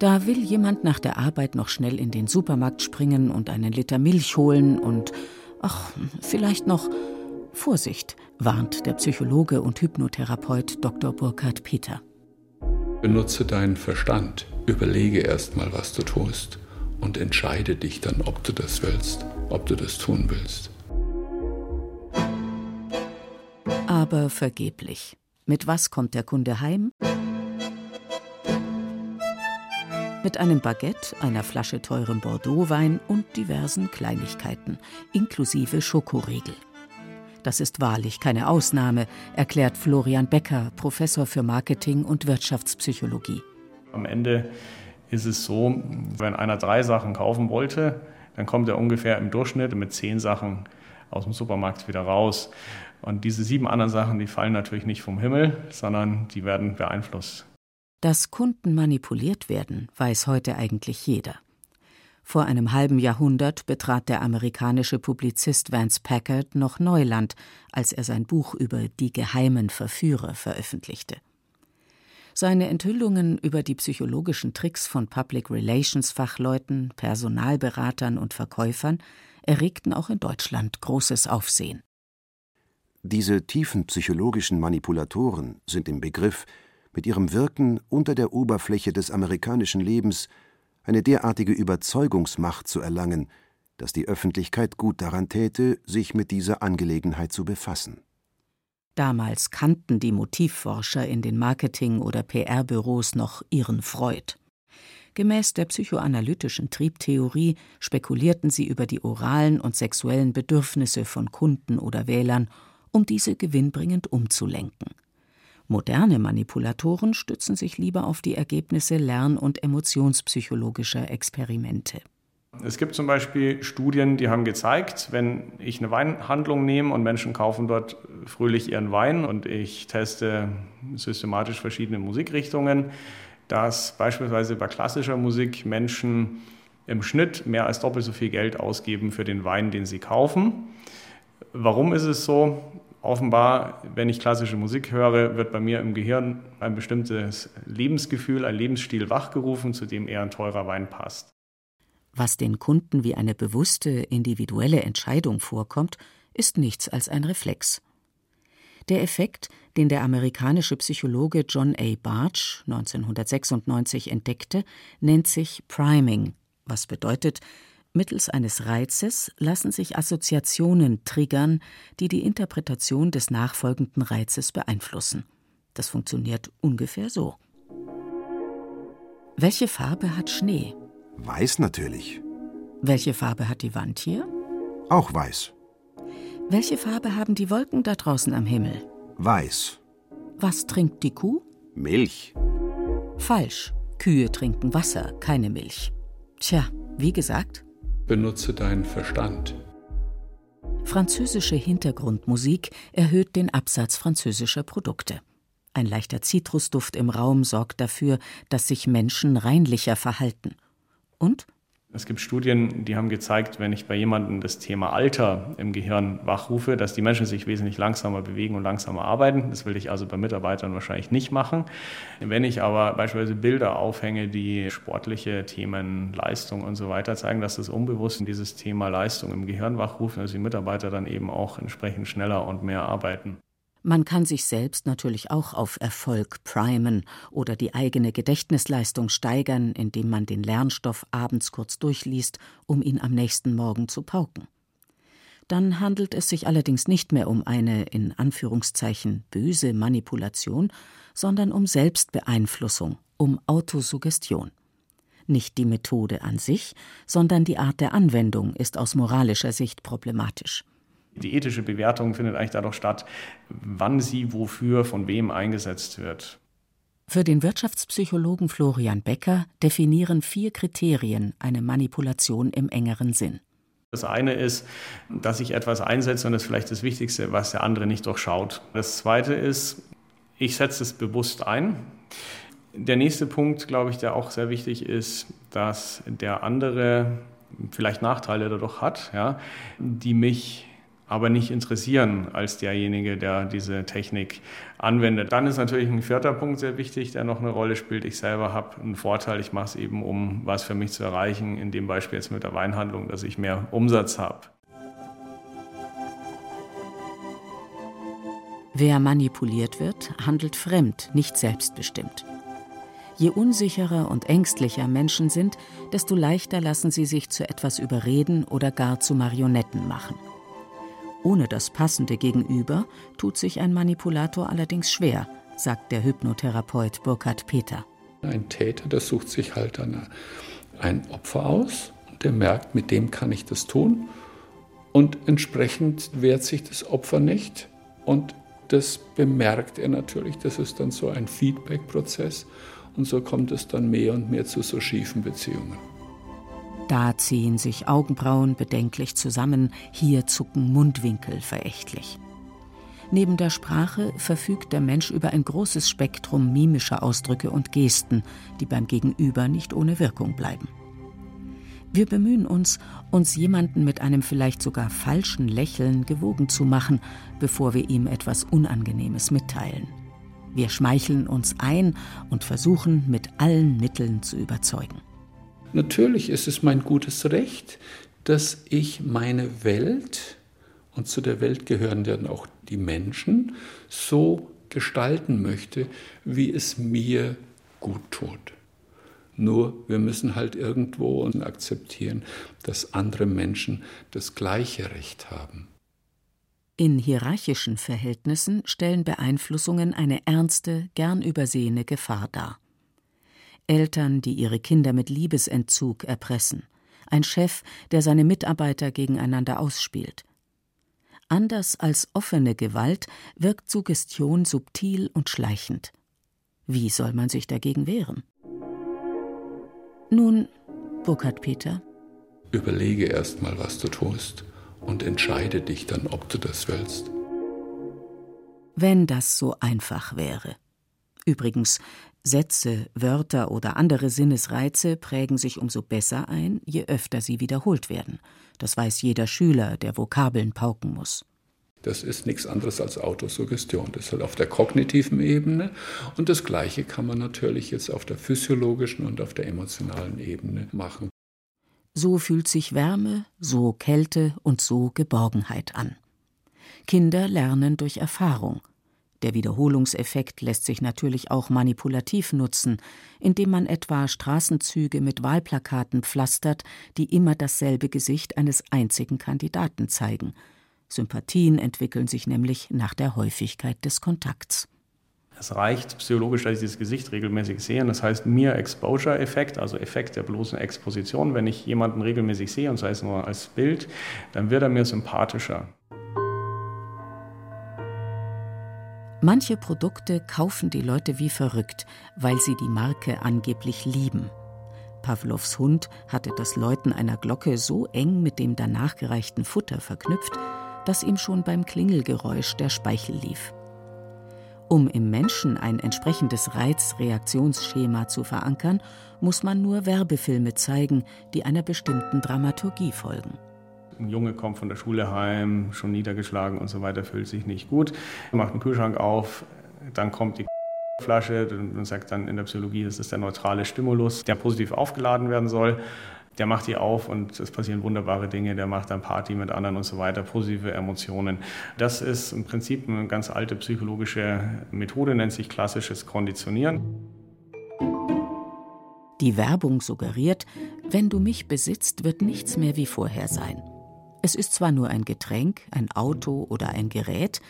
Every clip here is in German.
Da will jemand nach der Arbeit noch schnell in den Supermarkt springen und einen Liter Milch holen und, ach, vielleicht noch... Vorsicht, warnt der Psychologe und Hypnotherapeut Dr. Burkhard Peter. Benutze deinen Verstand, überlege erst mal, was du tust und entscheide dich dann, ob du das willst, ob du das tun willst. Aber vergeblich. Mit was kommt der Kunde heim? Mit einem Baguette, einer Flasche teurem Bordeaux-Wein und diversen Kleinigkeiten, inklusive Schokoriegel. Das ist wahrlich keine Ausnahme, erklärt Florian Becker, Professor für Marketing und Wirtschaftspsychologie. Am Ende ist es so, wenn einer 3 Sachen kaufen wollte, dann kommt er ungefähr im Durchschnitt mit 10 Sachen aus dem Supermarkt wieder raus. Und diese 7 anderen Sachen, die fallen natürlich nicht vom Himmel, sondern die werden beeinflusst. Dass Kunden manipuliert werden, weiß heute eigentlich jeder. Vor einem halben Jahrhundert betrat der amerikanische Publizist Vance Packard noch Neuland, als er sein Buch über die geheimen Verführer veröffentlichte. Seine Enthüllungen über die psychologischen Tricks von Public Relations Fachleuten, Personalberatern und Verkäufern erregten auch in Deutschland großes Aufsehen. Diese tiefen psychologischen Manipulatoren sind im Begriff, mit ihrem Wirken unter der Oberfläche des amerikanischen Lebens eine derartige Überzeugungsmacht zu erlangen, dass die Öffentlichkeit gut daran täte, sich mit dieser Angelegenheit zu befassen. Damals kannten die Motivforscher in den Marketing- oder PR-Büros noch ihren Freud. Gemäß der psychoanalytischen Triebtheorie spekulierten sie über die oralen und sexuellen Bedürfnisse von Kunden oder Wählern, um diese gewinnbringend umzulenken. Moderne Manipulatoren stützen sich lieber auf die Ergebnisse lern- und emotionspsychologischer Experimente. Es gibt zum Beispiel Studien, die haben gezeigt, wenn ich eine Weinhandlung nehme und Menschen kaufen dort fröhlich ihren Wein und ich teste systematisch verschiedene Musikrichtungen, dass beispielsweise bei klassischer Musik Menschen im Schnitt mehr als doppelt so viel Geld ausgeben für den Wein, den sie kaufen. Warum ist es so? Offenbar, wenn ich klassische Musik höre, wird bei mir im Gehirn ein bestimmtes Lebensgefühl, ein Lebensstil wachgerufen, zu dem eher ein teurer Wein passt. Was den Kunden wie eine bewusste, individuelle Entscheidung vorkommt, ist nichts als ein Reflex. Der Effekt, den der amerikanische Psychologe John A. Barge 1996 entdeckte, nennt sich Priming, was bedeutet, mittels eines Reizes lassen sich Assoziationen triggern, die die Interpretation des nachfolgenden Reizes beeinflussen. Das funktioniert ungefähr so. Welche Farbe hat Schnee? Weiß natürlich. Welche Farbe hat die Wand hier? Auch weiß. Welche Farbe haben die Wolken da draußen am Himmel? Weiß. Was trinkt die Kuh? Milch. Falsch. Kühe trinken Wasser, keine Milch. Tja, wie gesagt... Benutze deinen Verstand. Französische Hintergrundmusik erhöht den Absatz französischer Produkte. Ein leichter Zitrusduft im Raum sorgt dafür, dass sich Menschen reinlicher verhalten. Und? Es gibt Studien, die haben gezeigt, wenn ich bei jemandem das Thema Alter im Gehirn wachrufe, dass die Menschen sich wesentlich langsamer bewegen und langsamer arbeiten. Das will ich also bei Mitarbeitern wahrscheinlich nicht machen. Wenn ich aber beispielsweise Bilder aufhänge, die sportliche Themen, Leistung und so weiter zeigen, dass das unbewusst dieses Thema Leistung im Gehirn wachruft, dass die Mitarbeiter dann eben auch entsprechend schneller und mehr arbeiten. Man kann sich selbst natürlich auch auf Erfolg primen oder die eigene Gedächtnisleistung steigern, indem man den Lernstoff abends kurz durchliest, um ihn am nächsten Morgen zu pauken. Dann handelt es sich allerdings nicht mehr um eine, in Anführungszeichen, böse Manipulation, sondern um Selbstbeeinflussung, um Autosuggestion. Nicht die Methode an sich, sondern die Art der Anwendung ist aus moralischer Sicht problematisch. Die ethische Bewertung findet eigentlich dadurch statt, wann sie wofür von wem eingesetzt wird. Für den Wirtschaftspsychologen Florian Becker definieren 4 Kriterien eine Manipulation im engeren Sinn. Das eine ist, dass ich etwas einsetze und das ist vielleicht das Wichtigste, was der andere nicht durchschaut. Das zweite ist, ich setze es bewusst ein. Der nächste Punkt, glaube ich, der auch sehr wichtig ist, dass der andere vielleicht Nachteile dadurch hat, ja, die mich aber nicht interessieren als derjenige, der diese Technik anwendet. Dann ist natürlich ein vierter Punkt sehr wichtig, der noch eine Rolle spielt. Ich selber habe einen Vorteil, ich mache es eben, um was für mich zu erreichen, in dem Beispiel jetzt mit der Weinhandlung, dass ich mehr Umsatz habe. Wer manipuliert wird, handelt fremd, nicht selbstbestimmt. Je unsicherer und ängstlicher Menschen sind, desto leichter lassen sie sich zu etwas überreden oder gar zu Marionetten machen. Ohne das passende Gegenüber tut sich ein Manipulator allerdings schwer, sagt der Hypnotherapeut Burkhard Peter. Ein Täter, der sucht sich halt ein Opfer aus, der merkt, mit dem kann ich das tun, und entsprechend wehrt sich das Opfer nicht, und das bemerkt er natürlich, das ist dann so ein Feedback-Prozess, und so kommt es dann mehr und mehr zu so schiefen Beziehungen. Da ziehen sich Augenbrauen bedenklich zusammen, hier zucken Mundwinkel verächtlich. Neben der Sprache verfügt der Mensch über ein großes Spektrum mimischer Ausdrücke und Gesten, die beim Gegenüber nicht ohne Wirkung bleiben. Wir bemühen uns, uns jemanden mit einem vielleicht sogar falschen Lächeln gewogen zu machen, bevor wir ihm etwas Unangenehmes mitteilen. Wir schmeicheln uns ein und versuchen, mit allen Mitteln zu überzeugen. Natürlich ist es mein gutes Recht, dass ich meine Welt, und zu der Welt gehören dann auch die Menschen, so gestalten möchte, wie es mir gut tut. Nur wir müssen halt irgendwo akzeptieren, dass andere Menschen das gleiche Recht haben. In hierarchischen Verhältnissen stellen Beeinflussungen eine ernste, gern übersehene Gefahr dar. Eltern, die ihre Kinder mit Liebesentzug erpressen. Ein Chef, der seine Mitarbeiter gegeneinander ausspielt. Anders als offene Gewalt wirkt Suggestion subtil und schleichend. Wie soll man sich dagegen wehren? Nun, Burkhard Peter. Überlege erst mal, was du tust, und entscheide dich dann, ob du das willst. Wenn das so einfach wäre. Übrigens, Sätze, Wörter oder andere Sinnesreize prägen sich umso besser ein, je öfter sie wiederholt werden. Das weiß jeder Schüler, der Vokabeln pauken muss. Das ist nichts anderes als Autosuggestion. Das ist halt auf der kognitiven Ebene. Und das Gleiche kann man natürlich jetzt auf der physiologischen und auf der emotionalen Ebene machen. So fühlt sich Wärme, so Kälte und so Geborgenheit an. Kinder lernen durch Erfahrung. Der Wiederholungseffekt lässt sich natürlich auch manipulativ nutzen, indem man etwa Straßenzüge mit Wahlplakaten pflastert, die immer dasselbe Gesicht eines einzigen Kandidaten zeigen. Sympathien entwickeln sich nämlich nach der Häufigkeit des Kontakts. Es reicht psychologisch, dass ich dieses Gesicht regelmäßig sehe. Und das heißt Mere-Exposure-Effekt, also Effekt der bloßen Exposition. Wenn ich jemanden regelmäßig sehe, und sei es nur als Bild, dann wird er mir sympathischer. Manche Produkte kaufen die Leute wie verrückt, weil sie die Marke angeblich lieben. Pavlovs Hund hatte das Läuten einer Glocke so eng mit dem danach gereichten Futter verknüpft, dass ihm schon beim Klingelgeräusch der Speichel lief. Um im Menschen ein entsprechendes Reizreaktionsschema zu verankern, muss man nur Werbefilme zeigen, die einer bestimmten Dramaturgie folgen. Ein Junge kommt von der Schule heim, schon niedergeschlagen und so weiter, fühlt sich nicht gut, macht einen Kühlschrank auf, dann kommt die Flasche, und sagt dann in der Psychologie, das ist der neutrale Stimulus, der positiv aufgeladen werden soll. Der macht die auf und es passieren wunderbare Dinge, der macht dann Party mit anderen und so weiter, positive Emotionen. Das ist im Prinzip eine ganz alte psychologische Methode, nennt sich klassisches Konditionieren. Die Werbung suggeriert, wenn du mich besitzt, wird nichts mehr wie vorher sein. Es ist zwar nur ein Getränk, ein Auto oder ein Gerät,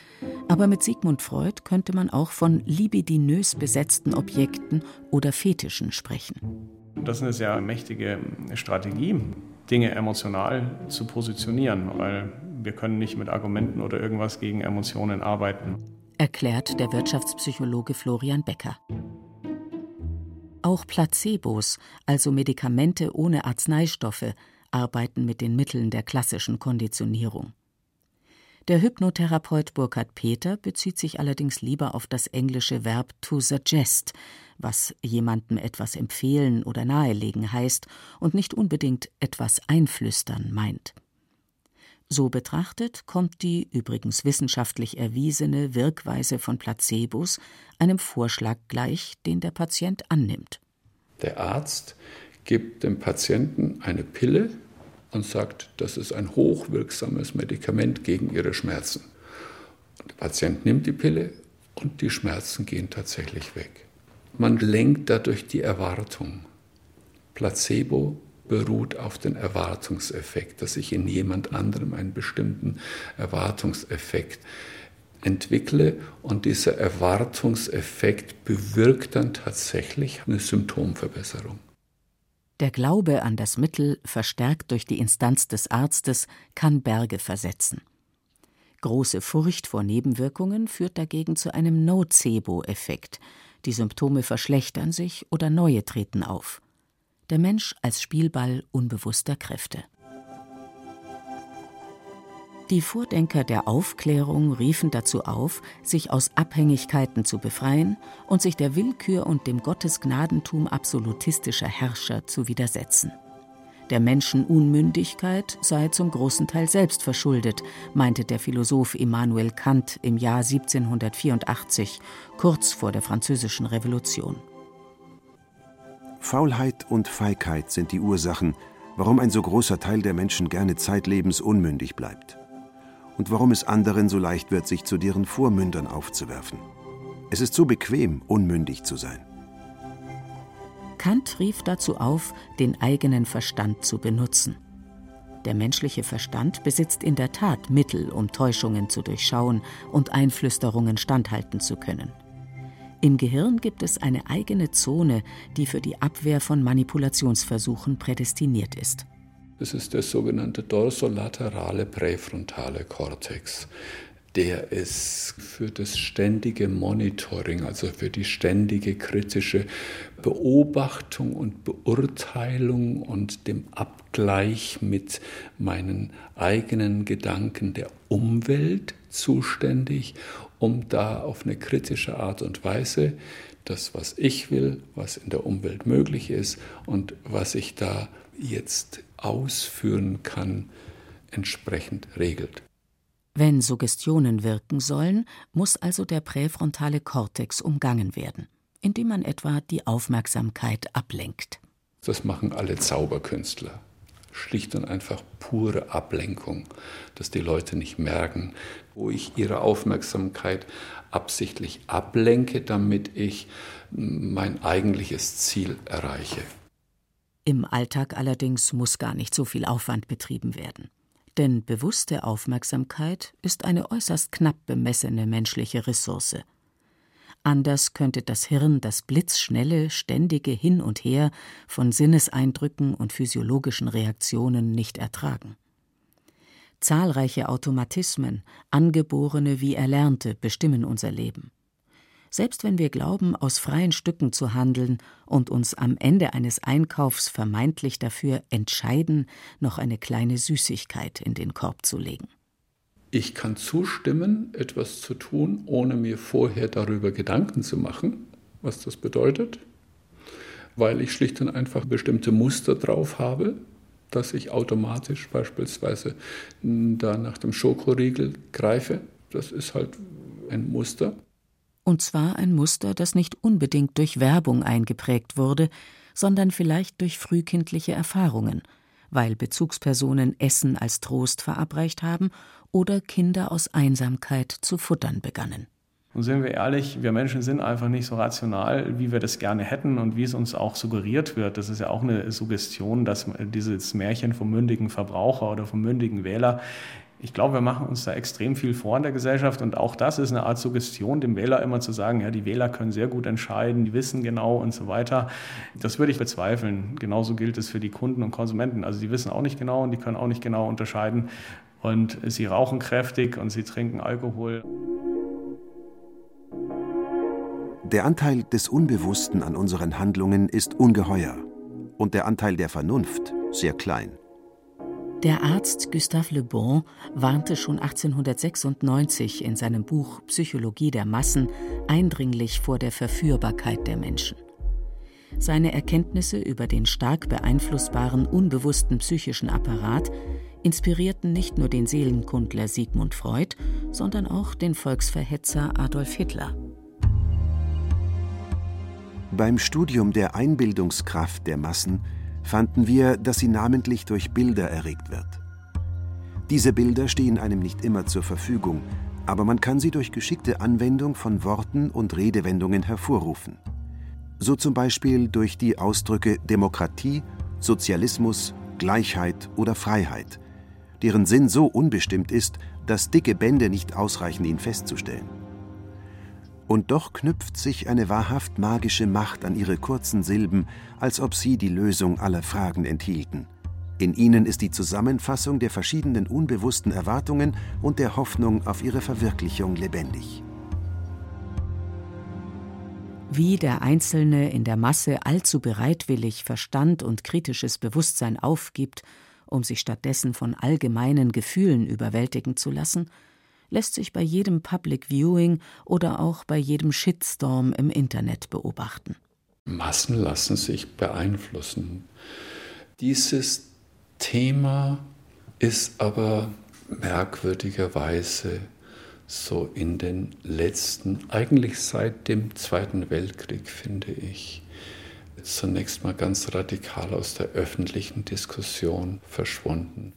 aber mit Sigmund Freud könnte man auch von libidinös besetzten Objekten oder Fetischen sprechen. Das ist eine sehr mächtige Strategie, Dinge emotional zu positionieren, weil wir können nicht mit Argumenten oder irgendwas gegen Emotionen arbeiten. Erklärt der Wirtschaftspsychologe Florian Becker. Auch Placebos, also Medikamente ohne Arzneistoffe, arbeiten mit den Mitteln der klassischen Konditionierung. Der Hypnotherapeut Burkhard Peter bezieht sich allerdings lieber auf das englische Verb to suggest, was jemandem etwas empfehlen oder nahelegen heißt und nicht unbedingt etwas einflüstern meint. So betrachtet kommt die übrigens wissenschaftlich erwiesene Wirkweise von Placebos einem Vorschlag gleich, den der Patient annimmt. Der Arzt gibt dem Patienten eine Pille und sagt, das ist ein hochwirksames Medikament gegen ihre Schmerzen. Der Patient nimmt die Pille und die Schmerzen gehen tatsächlich weg. Man lenkt dadurch die Erwartung. Placebo beruht auf den Erwartungseffekt, dass ich in jemand anderem einen bestimmten Erwartungseffekt entwickle. Und dieser Erwartungseffekt bewirkt dann tatsächlich eine Symptomverbesserung. Der Glaube an das Mittel, verstärkt durch die Instanz des Arztes, kann Berge versetzen. Große Furcht vor Nebenwirkungen führt dagegen zu einem Nocebo-Effekt. Die Symptome verschlechtern sich oder neue treten auf. Der Mensch als Spielball unbewusster Kräfte. Die Vordenker der Aufklärung riefen dazu auf, sich aus Abhängigkeiten zu befreien und sich der Willkür und dem Gottesgnadentum absolutistischer Herrscher zu widersetzen. Der Menschenunmündigkeit sei zum großen Teil selbst verschuldet, meinte der Philosoph Immanuel Kant im Jahr 1784, kurz vor der Französischen Revolution. Faulheit und Feigheit sind die Ursachen, warum ein so großer Teil der Menschen gerne zeitlebens unmündig bleibt. Und warum es anderen so leicht wird, sich zu deren Vormündern aufzuwerfen. Es ist so bequem, unmündig zu sein. Kant rief dazu auf, den eigenen Verstand zu benutzen. Der menschliche Verstand besitzt in der Tat Mittel, um Täuschungen zu durchschauen und Einflüsterungen standhalten zu können. Im Gehirn gibt es eine eigene Zone, die für die Abwehr von Manipulationsversuchen prädestiniert ist. Das ist der sogenannte dorsolaterale präfrontale Kortex. Der ist für das ständige Monitoring, also für die ständige kritische Beobachtung und Beurteilung und dem Abgleich mit meinen eigenen Gedanken der Umwelt zuständig, um da auf eine kritische Art und Weise das, was ich will, was in der Umwelt möglich ist und was ich da jetzt ausführen kann, entsprechend regelt. Wenn Suggestionen wirken sollen, muss also der präfrontale Kortex umgangen werden, indem man etwa die Aufmerksamkeit ablenkt. Das machen alle Zauberkünstler. Schlicht und einfach pure Ablenkung, dass die Leute nicht merken, wo ich ihre Aufmerksamkeit absichtlich ablenke, damit ich mein eigentliches Ziel erreiche. Im Alltag allerdings muss gar nicht so viel Aufwand betrieben werden. Denn bewusste Aufmerksamkeit ist eine äußerst knapp bemessene menschliche Ressource. Anders könnte das Hirn das blitzschnelle, ständige Hin und Her von Sinneseindrücken und physiologischen Reaktionen nicht ertragen. Zahlreiche Automatismen, angeborene wie erlernte, bestimmen unser Leben. Selbst wenn wir glauben, aus freien Stücken zu handeln und uns am Ende eines Einkaufs vermeintlich dafür entscheiden, noch eine kleine Süßigkeit in den Korb zu legen. Ich kann zustimmen, etwas zu tun, ohne mir vorher darüber Gedanken zu machen, was das bedeutet, weil ich schlicht und einfach bestimmte Muster drauf habe, dass ich automatisch beispielsweise da nach dem Schokoriegel greife. Das ist halt ein Muster. Und zwar ein Muster, das nicht unbedingt durch Werbung eingeprägt wurde, sondern vielleicht durch frühkindliche Erfahrungen, weil Bezugspersonen Essen als Trost verabreicht haben oder Kinder aus Einsamkeit zu futtern begannen. Und sind wir ehrlich, wir Menschen sind einfach nicht so rational, wie wir das gerne hätten und wie es uns auch suggeriert wird. Das ist ja auch eine Suggestion, dass dieses Märchen vom mündigen Verbraucher oder vom mündigen Wähler, ich glaube, wir machen uns da extrem viel vor in der Gesellschaft und auch das ist eine Art Suggestion, dem Wähler immer zu sagen, ja, die Wähler können sehr gut entscheiden, die wissen genau und so weiter. Das würde ich bezweifeln. Genauso gilt es für die Kunden und Konsumenten. Also die wissen auch nicht genau und die können auch nicht genau unterscheiden und sie rauchen kräftig und sie trinken Alkohol. Der Anteil des Unbewussten an unseren Handlungen ist ungeheuer und der Anteil der Vernunft sehr klein. Der Arzt Gustave Le Bon warnte schon 1896 in seinem Buch Psychologie der Massen eindringlich vor der Verführbarkeit der Menschen. seine Erkenntnisse über den stark beeinflussbaren unbewussten psychischen Apparat inspirierten nicht nur den Seelenkundler Sigmund Freud, sondern auch den Volksverhetzer Adolf Hitler. Beim Studium der Einbildungskraft der Massen fanden wir, dass sie namentlich durch Bilder erregt wird. Diese Bilder stehen einem nicht immer zur Verfügung, aber man kann sie durch geschickte Anwendung von Worten und Redewendungen hervorrufen. So zum Beispiel durch die Ausdrücke Demokratie, Sozialismus, Gleichheit oder Freiheit, deren Sinn so unbestimmt ist, dass dicke Bände nicht ausreichen, ihn festzustellen. Und doch knüpft sich eine wahrhaft magische Macht an ihre kurzen Silben, als ob sie die Lösung aller Fragen enthielten. In ihnen ist die Zusammenfassung der verschiedenen unbewussten Erwartungen und der Hoffnung auf ihre Verwirklichung lebendig. Wie der Einzelne in der Masse allzu bereitwillig Verstand und kritisches Bewusstsein aufgibt, um sich stattdessen von allgemeinen Gefühlen überwältigen zu lassen, lässt sich bei jedem Public Viewing oder auch bei jedem Shitstorm im Internet beobachten. Massen lassen sich beeinflussen. Dieses Thema ist aber merkwürdigerweise so in den letzten, eigentlich seit dem Zweiten Weltkrieg, finde ich, zunächst mal ganz radikal aus der öffentlichen Diskussion verschwunden.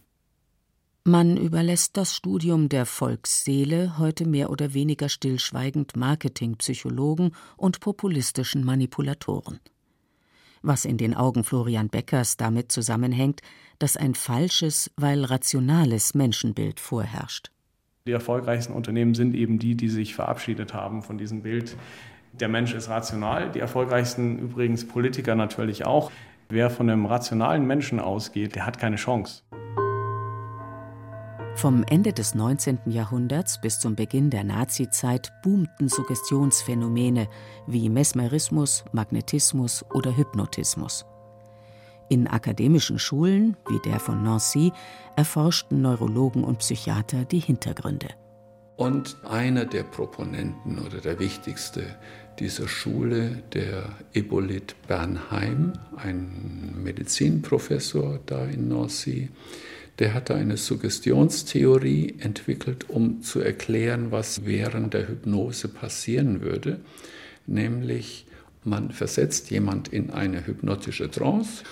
Man überlässt das Studium der Volksseele heute mehr oder weniger stillschweigend Marketingpsychologen und populistischen Manipulatoren. Was in den Augen Florian Beckers damit zusammenhängt, dass ein falsches, weil rationales Menschenbild vorherrscht. Die erfolgreichsten Unternehmen sind eben die, die sich verabschiedet haben von diesem Bild. Der Mensch ist rational, die erfolgreichsten übrigens Politiker natürlich auch. Wer von einem rationalen Menschen ausgeht, der hat keine Chance. Vom Ende des 19. Jahrhunderts bis zum Beginn der Nazizeit boomten Suggestionsphänomene wie Mesmerismus, Magnetismus oder Hypnotismus. In akademischen Schulen, wie der von Nancy, erforschten Neurologen und Psychiater die Hintergründe. Und einer der Proponenten oder der wichtigste dieser Schule, der Hippolyte Bernheim, ein Medizinprofessor da in Nancy, der hatte eine Suggestionstheorie entwickelt, um zu erklären, was während der Hypnose passieren würde. Nämlich, man versetzt jemand in eine hypnotische Trance,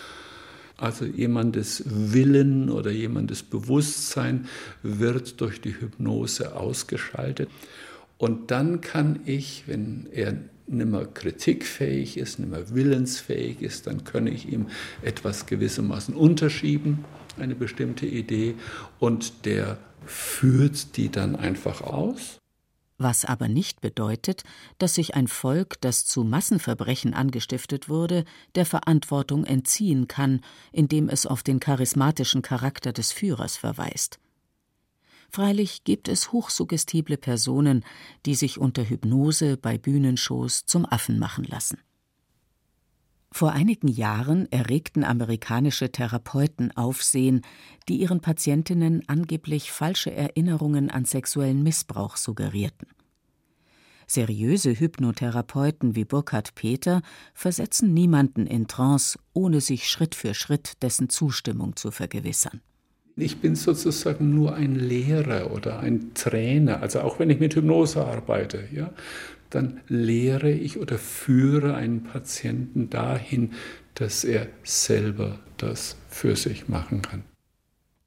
also jemandes Willen oder jemandes Bewusstsein wird durch die Hypnose ausgeschaltet. Und dann kann ich, wenn er nimmer kritikfähig ist, nimmer willensfähig ist, dann kann ich ihm etwas gewissermaßen unterschieben, eine bestimmte Idee, und der führt die dann einfach aus. Was aber nicht bedeutet, dass sich ein Volk, das zu Massenverbrechen angestiftet wurde, der Verantwortung entziehen kann, indem es auf den charismatischen Charakter des Führers verweist. Freilich gibt es hochsuggestible Personen, die sich unter Hypnose bei Bühnenshows zum Affen machen lassen. Vor einigen Jahren erregten amerikanische Therapeuten Aufsehen, die ihren Patientinnen angeblich falsche Erinnerungen an sexuellen Missbrauch suggerierten. Seriöse Hypnotherapeuten wie Burkhard Peter versetzen niemanden in Trance, ohne sich Schritt für Schritt dessen Zustimmung zu vergewissern. Ich bin sozusagen nur ein Lehrer oder ein Trainer, also auch wenn ich mit Hypnose arbeite, ja, dann lehre ich oder führe einen Patienten dahin, dass er selber das für sich machen kann.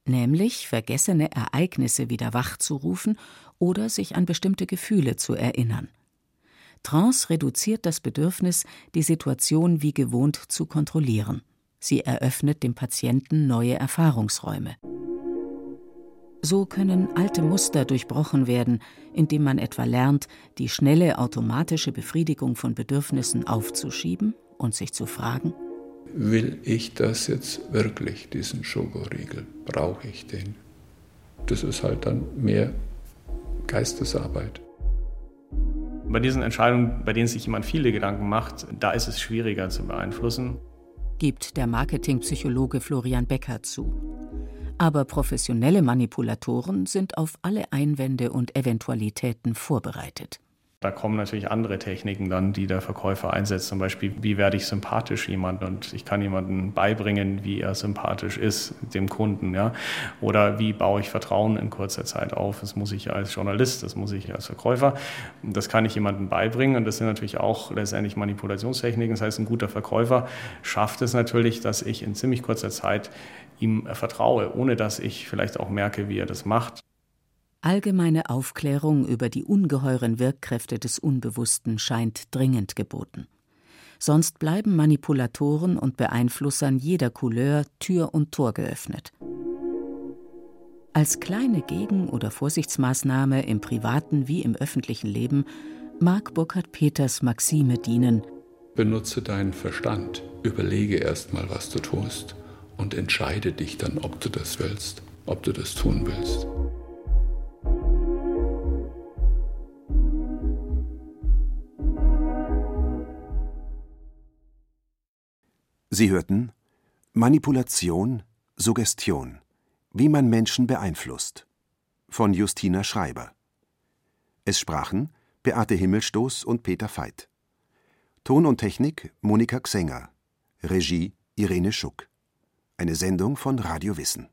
Nämlich vergessene Ereignisse wieder wachzurufen oder sich an bestimmte Gefühle zu erinnern. Trance reduziert das Bedürfnis, die Situation wie gewohnt zu kontrollieren. Sie eröffnet dem Patienten neue Erfahrungsräume. So können alte Muster durchbrochen werden, indem man etwa lernt, die schnelle automatische Befriedigung von Bedürfnissen aufzuschieben und sich zu fragen: Will ich das jetzt wirklich, diesen Schokoriegel? Brauche ich den? Das ist halt dann mehr Geistesarbeit. Bei diesen Entscheidungen, bei denen sich jemand viele Gedanken macht, da ist es schwieriger zu beeinflussen, gibt der Marketingpsychologe Florian Becker zu. Aber professionelle Manipulatoren sind auf alle Einwände und Eventualitäten vorbereitet. Da kommen natürlich andere Techniken dann, die der Verkäufer einsetzt. Zum Beispiel, wie werde ich sympathisch jemandem? Und ich kann jemandem beibringen, wie er sympathisch ist, dem Kunden. Ja? Oder wie baue ich Vertrauen in kurzer Zeit auf? Das muss ich als Journalist, das muss ich als Verkäufer. Das kann ich jemandem beibringen. Und das sind natürlich auch letztendlich Manipulationstechniken. Das heißt, ein guter Verkäufer schafft es natürlich, dass ich in ziemlich kurzer Zeit ihm vertraue, ohne dass ich vielleicht auch merke, wie er das macht. Allgemeine Aufklärung über die ungeheuren Wirkkräfte des Unbewussten scheint dringend geboten. Sonst bleiben Manipulatoren und Beeinflussern jeder Couleur Tür und Tor geöffnet. Als kleine Gegen- oder Vorsichtsmaßnahme im privaten wie im öffentlichen Leben mag Burkhard Peters Maxime dienen: Benutze deinen Verstand, überlege erst mal, was du tust und entscheide dich dann, ob du das willst, ob du das tun willst. Sie hörten Manipulation, Suggestion, wie man Menschen beeinflusst, von Justina Schreiber. Es sprachen Beate Himmelstoß und Peter Veit. Ton und Technik Monika Xenger, Regie Irene Schuck. Eine Sendung von Radio Wissen.